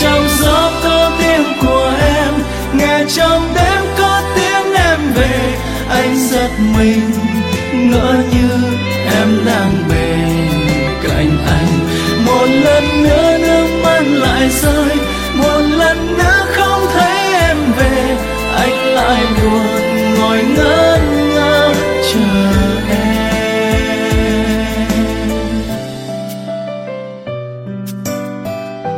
trong gió có tiếng của em, nghe trong đêm có tiếng em về. Anh giật mình ngỡ như em đang bên cạnh anh. Một lần nữa nước mắt lại rơi, một lần nữa không thấy em về, anh lại buồn ngồi ngỡ.